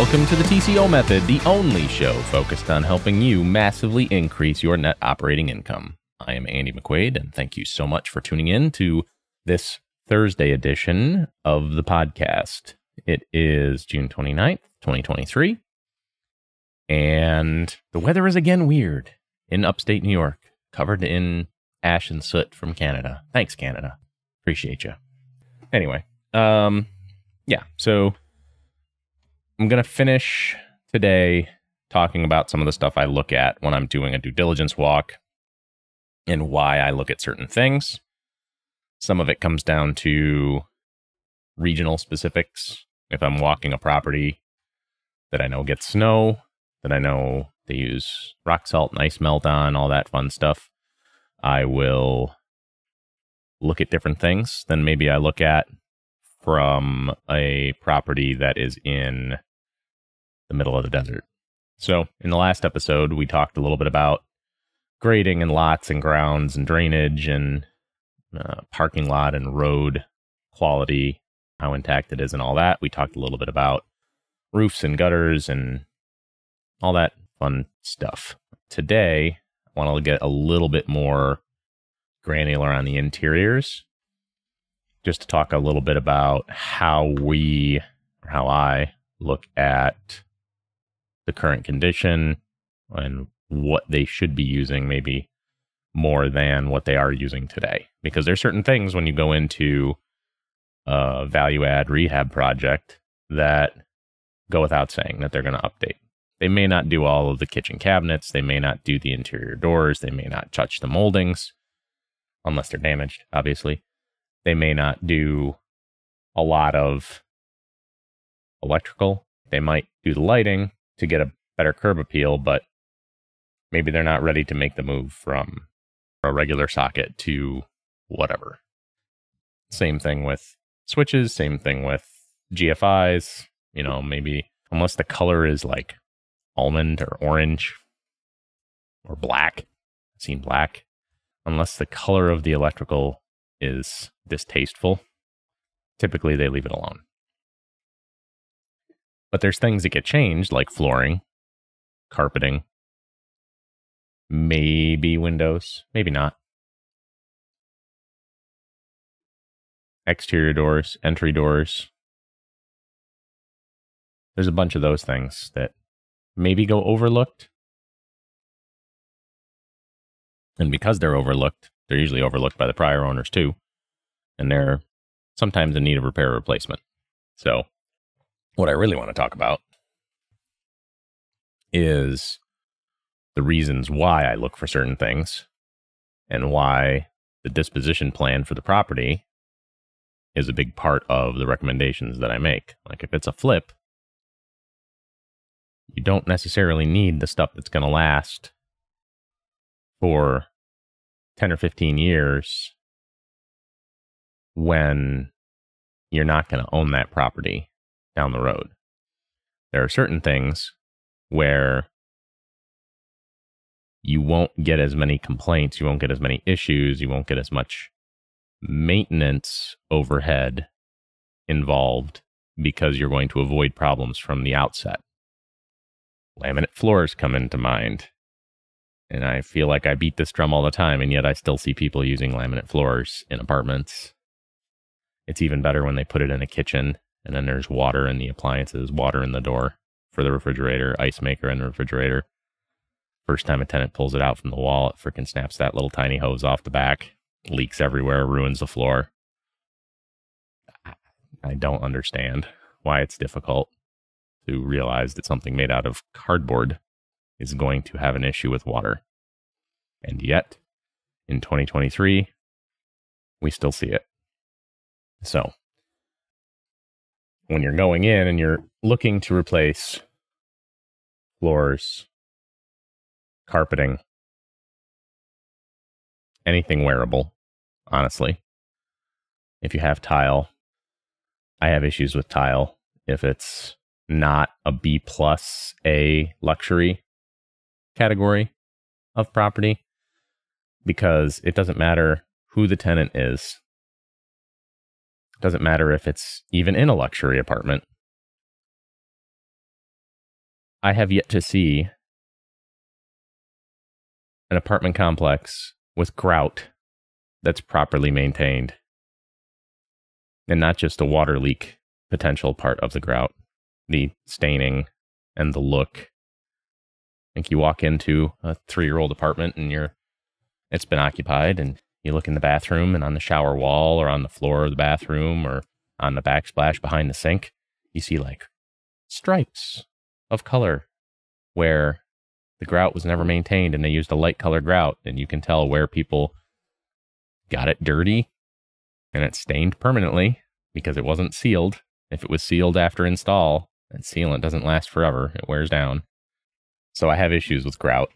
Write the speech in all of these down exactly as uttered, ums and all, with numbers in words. Welcome to the T C O Method, the only show focused on helping you massively increase your net operating income. I am Andy McQuaid, and thank you so much for tuning in to this Thursday edition of the podcast. It is June twenty-ninth, twenty twenty-three, and the weather is again weird in upstate New York, covered in ash and soot from Canada. Thanks, Canada. Appreciate you. Anyway, um, yeah, so I'm going to finish today talking about some of the stuff I look at when I'm doing a due diligence walk and why I look at certain things. Some of it comes down to regional specifics. If I'm walking a property that I know gets snow, that I know they use rock salt and ice melt on, all that fun stuff, I will look at different things than maybe I look at from a property that is in the middle of the desert. So in the last episode, we talked a little bit about grading and lots and grounds and drainage and uh, parking lot and road quality, how intact it is and all that. We talked a little bit about roofs and gutters and all that fun stuff. Today, I want to get a little bit more granular on the interiors, just to talk a little bit about how we, or how I look at the current condition and what they should be using maybe more than what they are using today. Because there's certain things when you go into a value add rehab project that go without saying that they're going to update. They may not do all of the kitchen cabinets. They may not do the interior doors. They may not touch the moldings unless they're damaged, obviously. They may not do a lot of electrical. They might do the lighting to get a better curb appeal, but maybe they're not ready to make the move from a regular socket to whatever. Same thing with switches, same thing with G F Is, you know, maybe unless the color is like almond or orange or black, I've seen black, unless the color of the electrical is distasteful, typically they leave it alone. But there's things that get changed, like flooring, carpeting, maybe windows, maybe not. Exterior doors, entry doors. There's a bunch of those things that maybe go overlooked. And because they're overlooked, they're usually overlooked by the prior owners too, and they're sometimes in need of repair or replacement. So what I really want to talk about is the reasons why I look for certain things and why the disposition plan for the property is a big part of the recommendations that I make. Like if it's a flip, you don't necessarily need the stuff that's going to last for ten or fifteen years when you're not going to own that property down the road. There are certain things where you won't get as many complaints, you won't get as many issues, you won't get as much maintenance overhead involved because you're going to avoid problems from the outset. Laminate floors come into mind. And I feel like I beat this drum all the time, and yet I still see people using laminate floors in apartments. It's even better when they put it in a kitchen, and then there's water in the appliances, water in the door for the refrigerator, ice maker in the refrigerator. First time a tenant pulls it out from the wall, it freaking snaps that little tiny hose off the back, leaks everywhere, ruins the floor. I don't understand why it's difficult to realize that something made out of cardboard is going to have an issue with water. And yet, in twenty twenty-three, we still see it. So, when you're going in and you're looking to replace floors, carpeting, anything wearable, honestly, if you have tile, I have issues with tile. If it's not a B plus A luxury category of property, because it doesn't matter who the tenant is. It doesn't matter if it's even in a luxury apartment. I have yet to see an apartment complex with grout that's properly maintained, and not just the water leak potential part of the grout, the staining and the look. I think you walk into a three-year-old apartment and you're it's been occupied, and you look in the bathroom and on the shower wall or on the floor of the bathroom or on the backsplash behind the sink, you see like stripes of color where the grout was never maintained and they used a light color grout, and you can tell where people got it dirty and it stained permanently because it wasn't sealed. If it was sealed after install, and sealant doesn't last forever, it wears down. So I have issues with grout.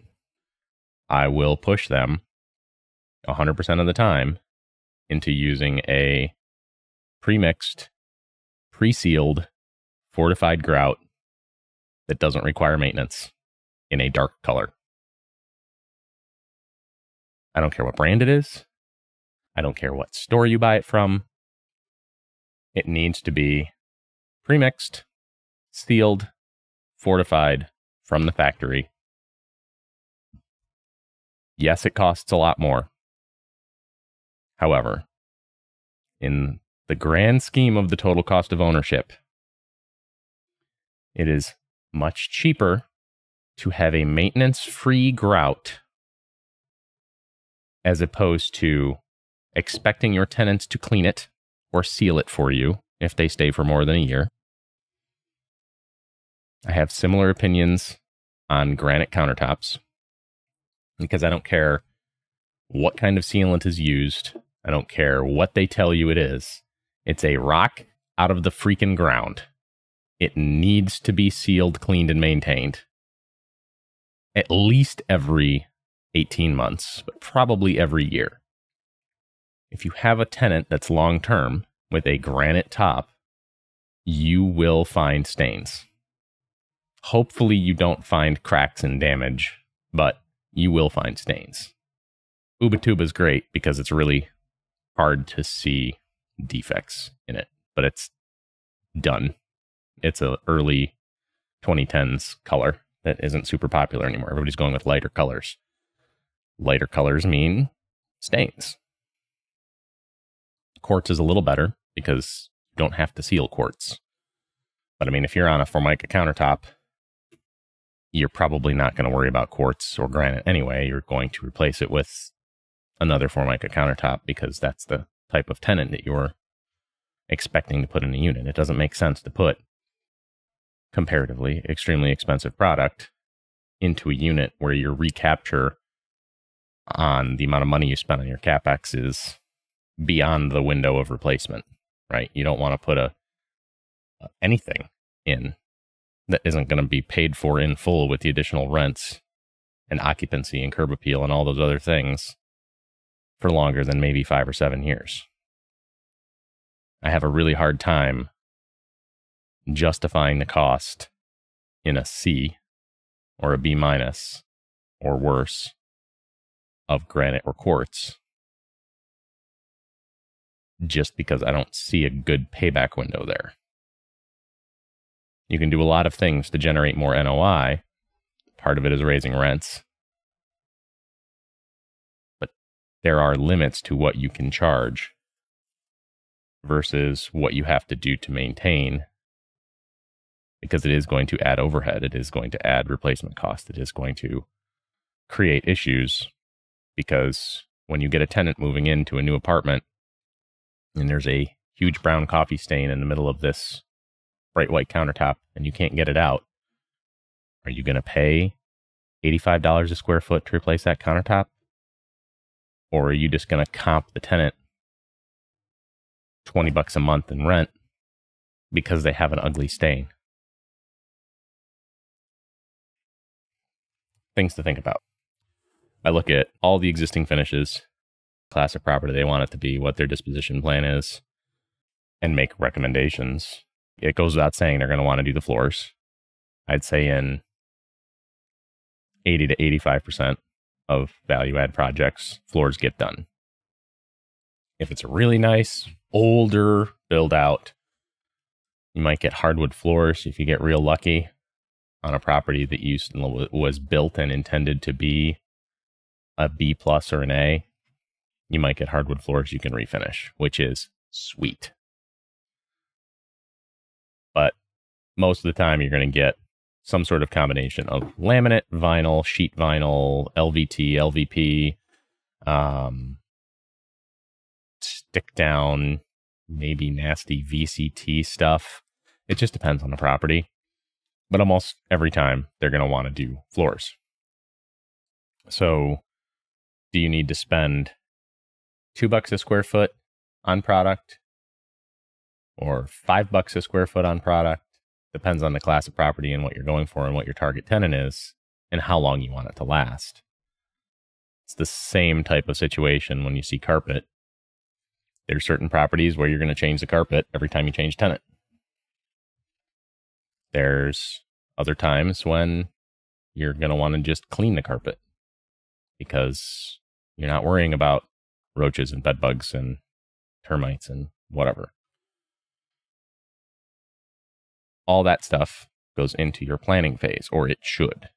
I will push them one hundred percent of the time into using a pre-mixed, pre-sealed, fortified grout that doesn't require maintenance in a dark color. I don't care what brand it is. I don't care what store you buy it from. It needs to be pre-mixed, sealed, fortified from the factory. Yes, it costs a lot more. However, in the grand scheme of the total cost of ownership, it is much cheaper to have a maintenance-free grout as opposed to expecting your tenants to clean it or seal it for you if they stay for more than a year. I have similar opinions on granite countertops because I don't care what kind of sealant is used. I don't care what they tell you it is. It's a rock out of the freaking ground. It needs to be sealed, cleaned, and maintained at least every eighteen months, but probably every year. If you have a tenant that's long-term with a granite top, you will find stains. Hopefully you don't find cracks and damage, but you will find stains. Ubatuba's great because it's really hard to see defects in it, but it's done. It's an early twenty tens color that isn't super popular anymore. Everybody's going with lighter colors. Lighter colors mean stains. Quartz is a little better because you don't have to seal quartz. But I mean, if you're on a Formica countertop, you're probably not going to worry about quartz or granite anyway. You're going to replace it with another Formica countertop because that's the type of tenant that you're expecting to put in a unit. It doesn't make sense to put comparatively extremely expensive product into a unit where your recapture on the amount of money you spend on your CapEx is beyond the window of replacement, right? You don't want to put a anything in that isn't going to be paid for in full with the additional rents and occupancy and curb appeal and all those other things for longer than maybe five or seven years. I have a really hard time justifying the cost in a C or a B minus or worse of granite or quartz just because I don't see a good payback window there. You can do a lot of things to generate more N O I. Part of it is raising rents. But there are limits to what you can charge versus what you have to do to maintain, because it is going to add overhead. It is going to add replacement cost. It is going to create issues because when you get a tenant moving into a new apartment and there's a huge brown coffee stain in the middle of this bright white countertop and you can't get it out, are you going to pay eighty-five dollars a square foot to replace that countertop? Or are you just going to comp the tenant twenty bucks a month in rent because they have an ugly stain? Things to think about. I look at all the existing finishes, class of property they want it to be, what their disposition plan is, and make recommendations. It goes without saying they're going to want to do the floors. I'd say in eighty to eighty-five percent of value add projects, floors get done. If it's a really nice, older build out, you might get hardwood floors if you get real lucky. on a property that used was built and intended to be a B plus or an A, you might get hardwood floors you can refinish, which is sweet. But most of the time you're going to get some sort of combination of laminate, vinyl, sheet vinyl, L V T, L V P, um, stick down, maybe nasty V C T stuff. It just depends on the property. But almost every time they're going to want to do floors. So do you need to spend two bucks a square foot on product or five bucks a square foot on product? Depends on the class of property and what you're going for and what your target tenant is and how long you want it to last. It's the same type of situation when you see carpet. There are certain properties where you're going to change the carpet every time you change tenant. There's other times when you're going to want to just clean the carpet because you're not worrying about roaches and bed bugs and termites and whatever. All that stuff goes into your planning phase, or it should.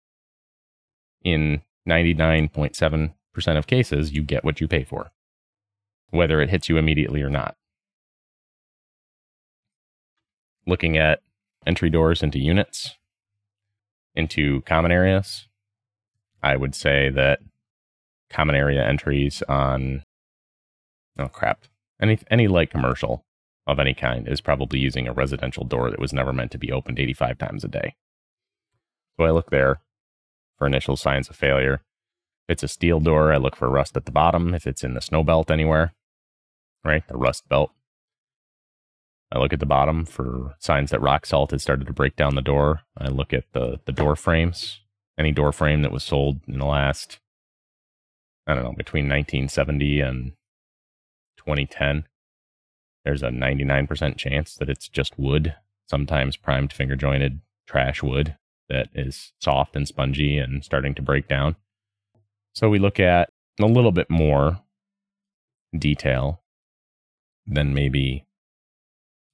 In ninety-nine point seven percent of cases, you get what you pay for, whether it hits you immediately or not. Looking at entry doors into units, into common areas, I would say that common area entries on, oh crap, any any light commercial of any kind is probably using a residential door that was never meant to be opened eighty-five times a day. So I look there for initial signs of failure. If it's a steel door, I look for rust at the bottom. If it's in the snow belt anywhere, right, the rust belt, I look at the bottom for signs that rock salt has started to break down the door. I look at the, the door frames, any door frame that was sold in the last, I don't know, between nineteen seventy and twenty ten. There's a ninety-nine percent chance that it's just wood, sometimes primed finger jointed trash wood that is soft and spongy and starting to break down. So we look at a little bit more detail than maybe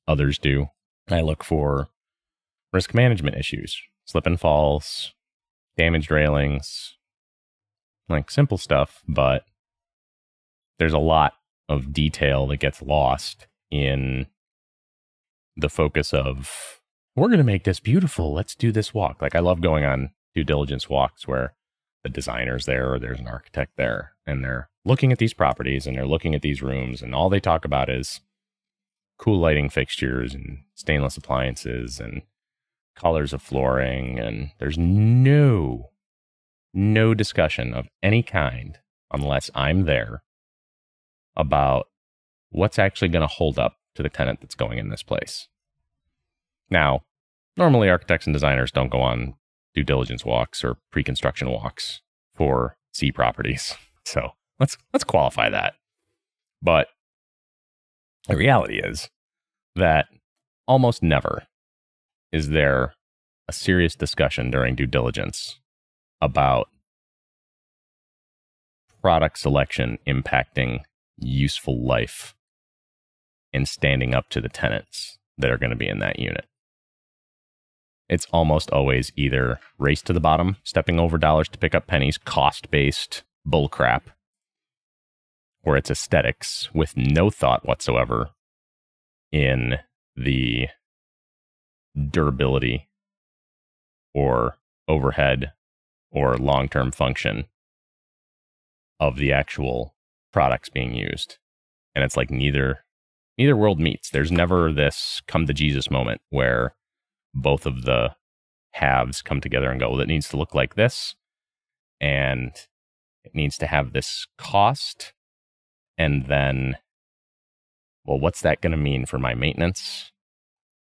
others do. I look for risk management issues, slip and falls, damaged railings, like simple stuff, but there's a lot of detail that gets lost in the focus of, we're going to make this beautiful. Let's do this walk. Like I love going on due diligence walks where the designer's there or there's an architect there and they're looking at these properties and they're looking at these rooms and all they talk about is cool lighting fixtures and stainless appliances and colors of flooring. And there's no, no discussion of any kind, unless I'm there, about what's actually going to hold up to the tenant that's going in this place. Now, normally architects and designers don't go on due diligence walks or pre-construction walks for C properties. So let's, let's qualify that. But the reality is that almost never is there a serious discussion during due diligence about product selection impacting useful life and standing up to the tenants that are going to be in that unit. It's almost always either race to the bottom, stepping over dollars to pick up pennies, cost-based bullcrap, or it's aesthetics with no thought whatsoever in the durability or overhead or long-term function of the actual products being used. And it's like neither neither world meets. There's never this come to Jesus moment where both of the halves come together and go, well, it needs to look like this, and it needs to have this cost. And then, well, what's that going to mean for my maintenance?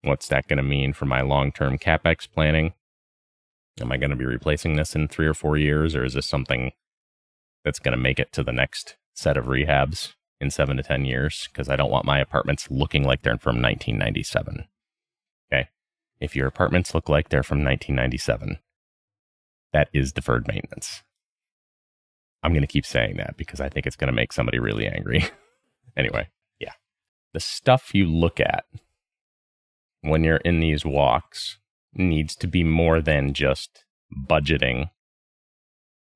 What's that going to mean for my long-term CapEx planning? Am I going to be replacing this in three or four years? Or is this something that's going to make it to the next set of rehabs in seven to ten years? Because I don't want my apartments looking like they're from nineteen ninety-seven. Okay. If your apartments look like they're from nineteen ninety-seven, that is deferred maintenance. I'm going to keep saying that because I think it's going to make somebody really angry. Anyway, yeah. The stuff you look at when you're in these walks needs to be more than just budgeting.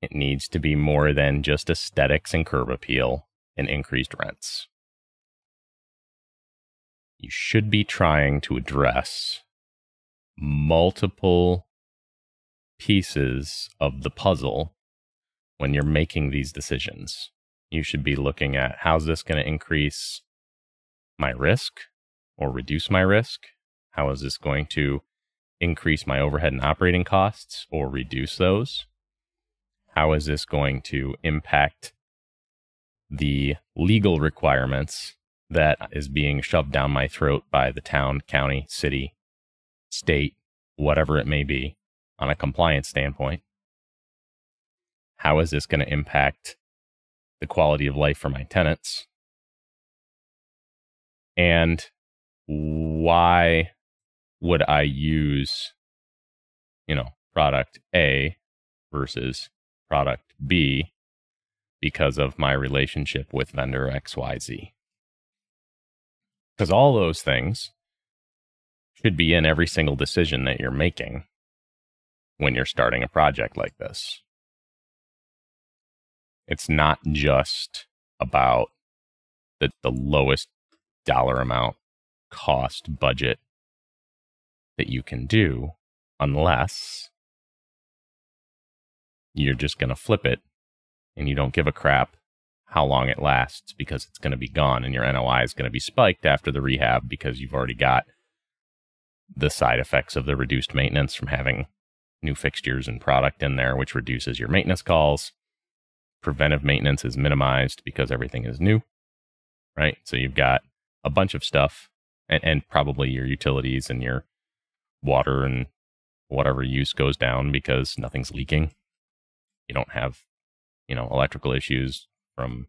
It needs to be more than just aesthetics and curb appeal and increased rents. You should be trying to address multiple pieces of the puzzle when you're making these decisions. You should be looking at, how's this going to increase my risk or reduce my risk? How is this going to increase my overhead and operating costs or reduce those? How is this going to impact the legal requirements that is being shoved down my throat by the town, county, city, state, whatever it may be, on a compliance standpoint? How is this going to impact the quality of life for my tenants? And why would I use, you know, product A versus product B because of my relationship with vendor X Y Z? Because all those things should be in every single decision that you're making when you're starting a project like this. It's not just about the, the lowest dollar amount cost budget that you can do, unless you're just going to flip it and you don't give a crap how long it lasts, because it's going to be gone and your N O I is going to be spiked after the rehab because you've already got the side effects of the reduced maintenance from having new fixtures and product in there, which reduces your maintenance calls. Preventive maintenance is minimized because everything is new, right? So you've got a bunch of stuff and, and probably your utilities and your water and whatever use goes down because nothing's leaking. You don't have, you know, electrical issues from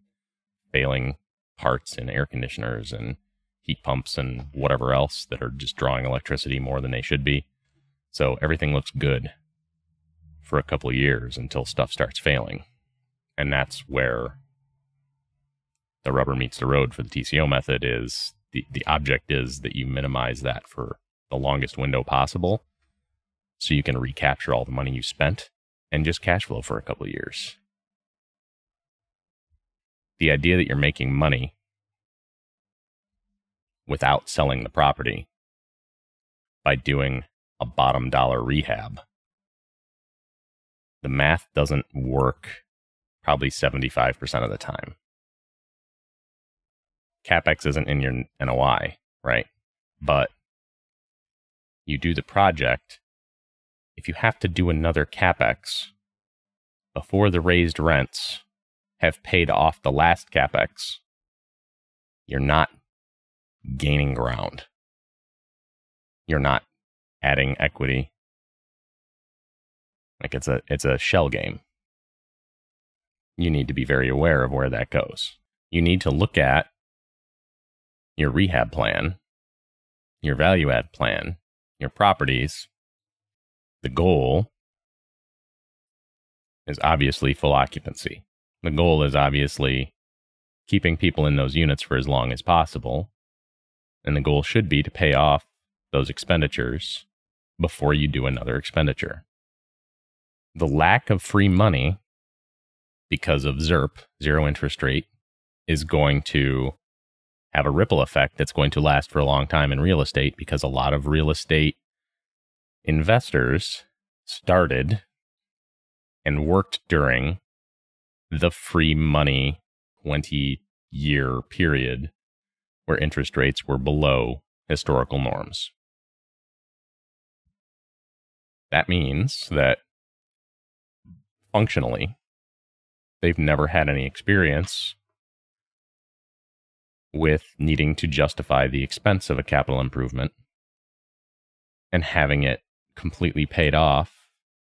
failing parts and air conditioners and heat pumps and whatever else that are just drawing electricity more than they should be. So everything looks good for a couple of years until stuff starts failing. And that's where the rubber meets the road for the T C O method. Is the, the object is that you minimize that for the longest window possible so you can recapture all the money you spent and just cash flow for a couple of years. The idea that you're making money without selling the property by doing a bottom dollar rehab, the math doesn't work probably seventy-five percent of the time. CapEx isn't in your N O I, right? But you do the project. If you have to do another CapEx before the raised rents have paid off the last CapEx, you're not gaining ground. You're not adding equity. Like it's a it's a shell game. You need to be very aware of where that goes. You need to look at your rehab plan, your value add plan, your properties. The goal is obviously full occupancy. The goal is obviously keeping people in those units for as long as possible. And the goal should be to pay off those expenditures before you do another expenditure. The lack of free money because of ZERP, zero interest rate, is going to have a ripple effect that's going to last for a long time in real estate, because a lot of real estate investors started and worked during the free money twenty-year period where interest rates were below historical norms. That means that functionally, they've never had any experience with needing to justify the expense of a capital improvement and having it completely paid off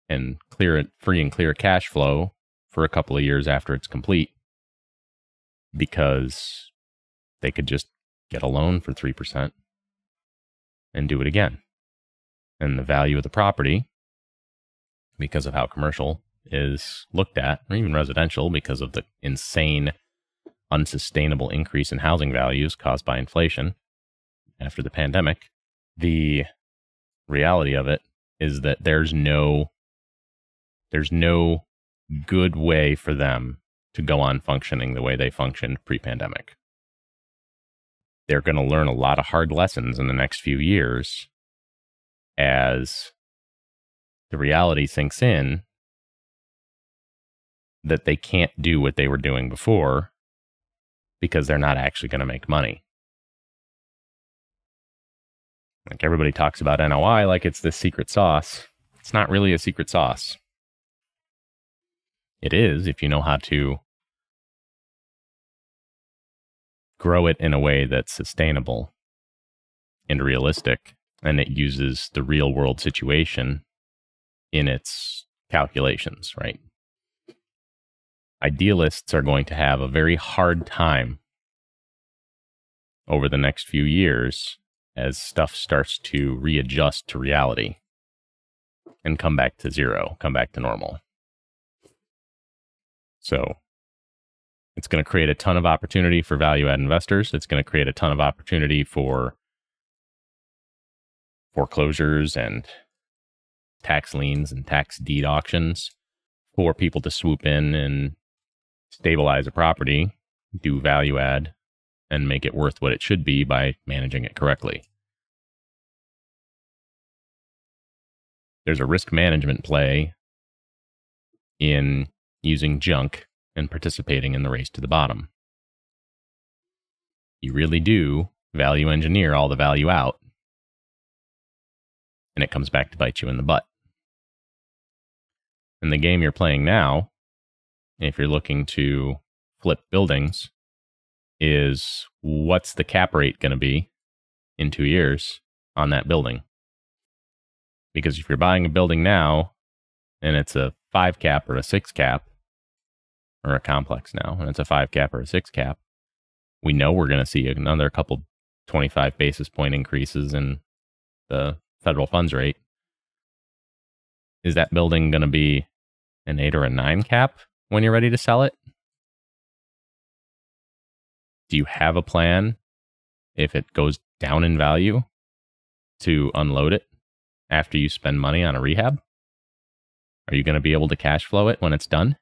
and clear, free and clear cash flow for a couple of years after it's complete, because they could just get a loan for three percent and do it again. And the value of the property, because of how commercial is looked at, or even residential, because of the insane, unsustainable increase in housing values caused by inflation after the pandemic, the reality of it is that there's no there's no good way for them to go on functioning the way they functioned pre-pandemic. They're going to learn a lot of hard lessons in the next few years as the reality sinks in that they can't do what they were doing before because they're not actually going to make money. Like, everybody talks about N O I like it's this secret sauce. It's not really a secret sauce. It is if you know how to grow it in a way that's sustainable and realistic, and it uses the real world situation in its calculations, right? Idealists are going to have a very hard time over the next few years as stuff starts to readjust to reality and come back to zero, come back to normal. So it's going to create a ton of opportunity for value-add investors. It's going to create a ton of opportunity for foreclosures and tax liens and tax deed auctions for people to swoop in and stabilize a property, do value add, and make it worth what it should be by managing it correctly. There's a risk management play in using junk and participating in the race to the bottom. You really do value engineer all the value out, and it comes back to bite you in the butt. In the game you're playing now, if you're looking to flip buildings, is what's the cap rate going to be in two years on that building? Because if you're buying a building now and it's a five cap or a six cap, or a complex now, and it's a five cap or a six cap, we know we're going to see another couple twenty-five basis point increases in the federal funds rate. Is that building going to be an eight or a nine cap when you're ready to sell it? Do you have a plan if it goes down in value to unload it after you spend money on a rehab? Are you going to be able to cash flow it when it's done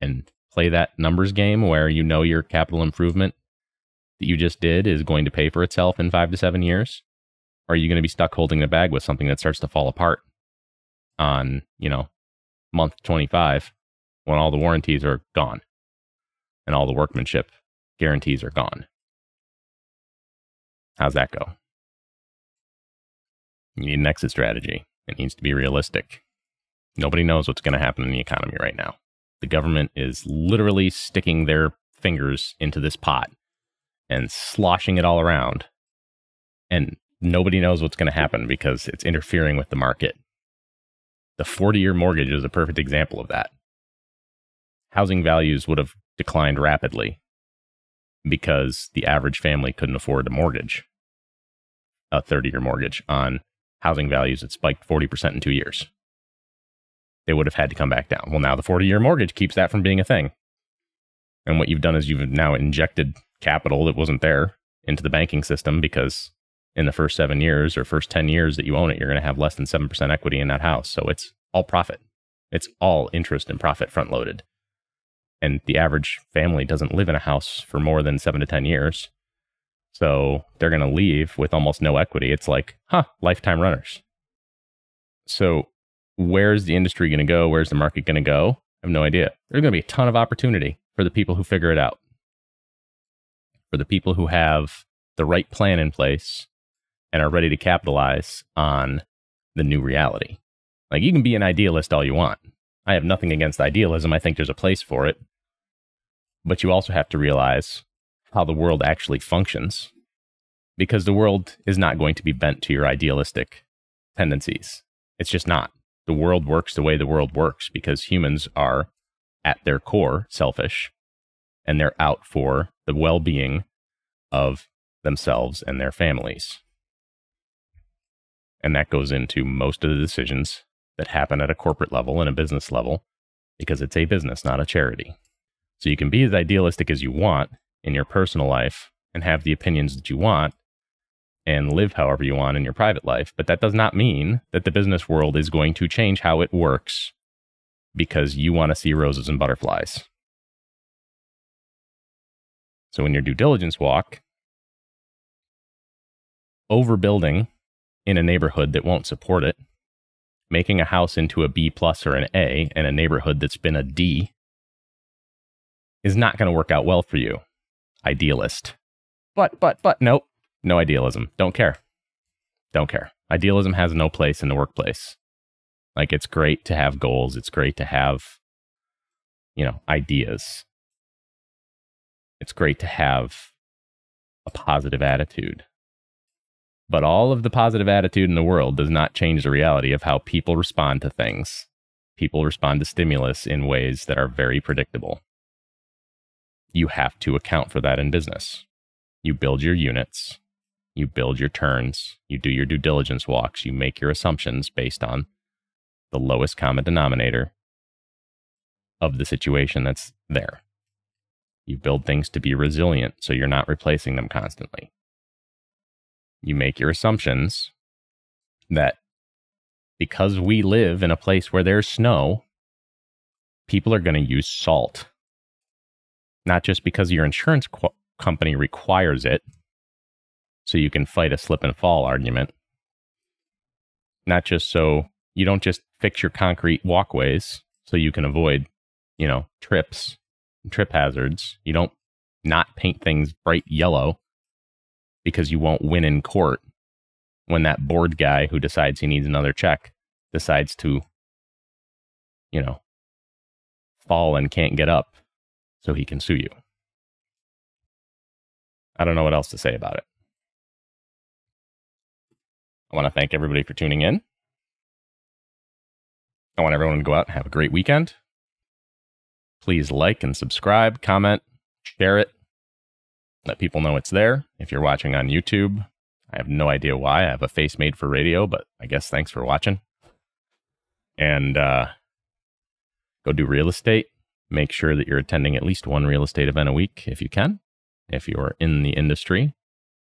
and play that numbers game where you know your capital improvement that you just did is going to pay for itself in five to seven years? Or are you going to be stuck holding the bag with something that starts to fall apart on, you know, month twenty-five? When all the warranties are gone and all the workmanship guarantees are gone. How's that go? You need an exit strategy. It needs to be realistic. Nobody knows what's going to happen in the economy right now. The government is literally sticking their fingers into this pot and sloshing it all around. And nobody knows what's going to happen because it's interfering with the market. The forty-year mortgage is a perfect example of that. Housing values would have declined rapidly because the average family couldn't afford a mortgage, a thirty-year mortgage on housing values that spiked forty percent in two years. They would have had to come back down. Well, now the forty-year mortgage keeps that from being a thing. And what you've done is you've now injected capital that wasn't there into the banking system, because in the first seven years or first ten years that you own it, you're going to have less than seven percent equity in that house. So it's all profit. It's all interest and profit front-loaded. And the average family doesn't live in a house for more than seven to ten years. So they're going to leave with almost no equity. It's like, huh, lifetime runners. So where's the industry going to go? Where's the market going to go? I have no idea. There's going to be a ton of opportunity for the people who figure it out. For the people who have the right plan in place and are ready to capitalize on the new reality. Like, you can be an idealist all you want. I have nothing against idealism. I think there's a place for it. But you also have to realize how the world actually functions, because the world is not going to be bent to your idealistic tendencies. It's just not. The world works the way the world works because humans are, at their core, selfish, and they're out for the well-being of themselves and their families. And that goes into most of the decisions that happen at a corporate level and a business level, because it's a business, not a charity. So you can be as idealistic as you want in your personal life and have the opinions that you want, and live however you want in your private life. But that does not mean that the business world is going to change how it works because you want to see roses and butterflies. So in your due diligence walk, overbuilding in a neighborhood that won't support it, making a house into a B plus or an A in a neighborhood that's been a D is not going to work out well for you. Idealist. But, but, but, nope. No idealism. Don't care. Don't care. Idealism has no place in the workplace. Like, it's great to have goals. It's great to have, you know, ideas. It's great to have a positive attitude. But all of the positive attitude in the world does not change the reality of how people respond to things. People respond to stimulus in ways that are very predictable. You have to account for that in business. You build your units, you build your turns, you do your due diligence walks, you make your assumptions based on the lowest common denominator of the situation that's there. You build things to be resilient so you're not replacing them constantly. You make your assumptions that because we live in a place where there's snow, people are going to use salt. Not just because your insurance qu- company requires it, so you can fight a slip and fall argument. Not just so you don't just fix your concrete walkways so you can avoid, you know, trips and trip hazards. You don't not paint things bright yellow because you won't win in court when that board guy who decides he needs another check decides to, you know, fall and can't get up so he can sue you. I don't know what else to say about it. I want to thank everybody for tuning in. I want everyone to go out and have a great weekend. Please like and subscribe, comment, share it. Let people know it's there. If you're watching on YouTube, I have no idea why. I have a face made for radio, but I guess thanks for watching. And uh, go do real estate. Make sure that you're attending at least one real estate event a week if you can. If you're in the industry,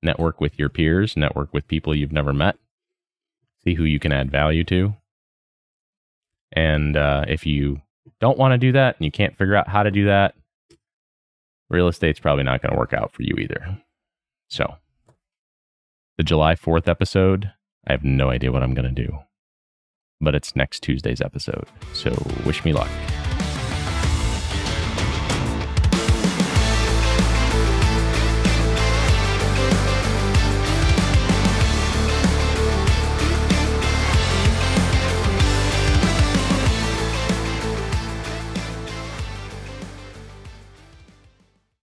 network with your peers, network with people you've never met. See who you can add value to. And uh, if you don't want to do that and you can't figure out how to do that, real estate's probably not going to work out for you either. So, the July fourth episode, I have no idea what I'm going to do, but it's next Tuesday's episode. So, wish me luck.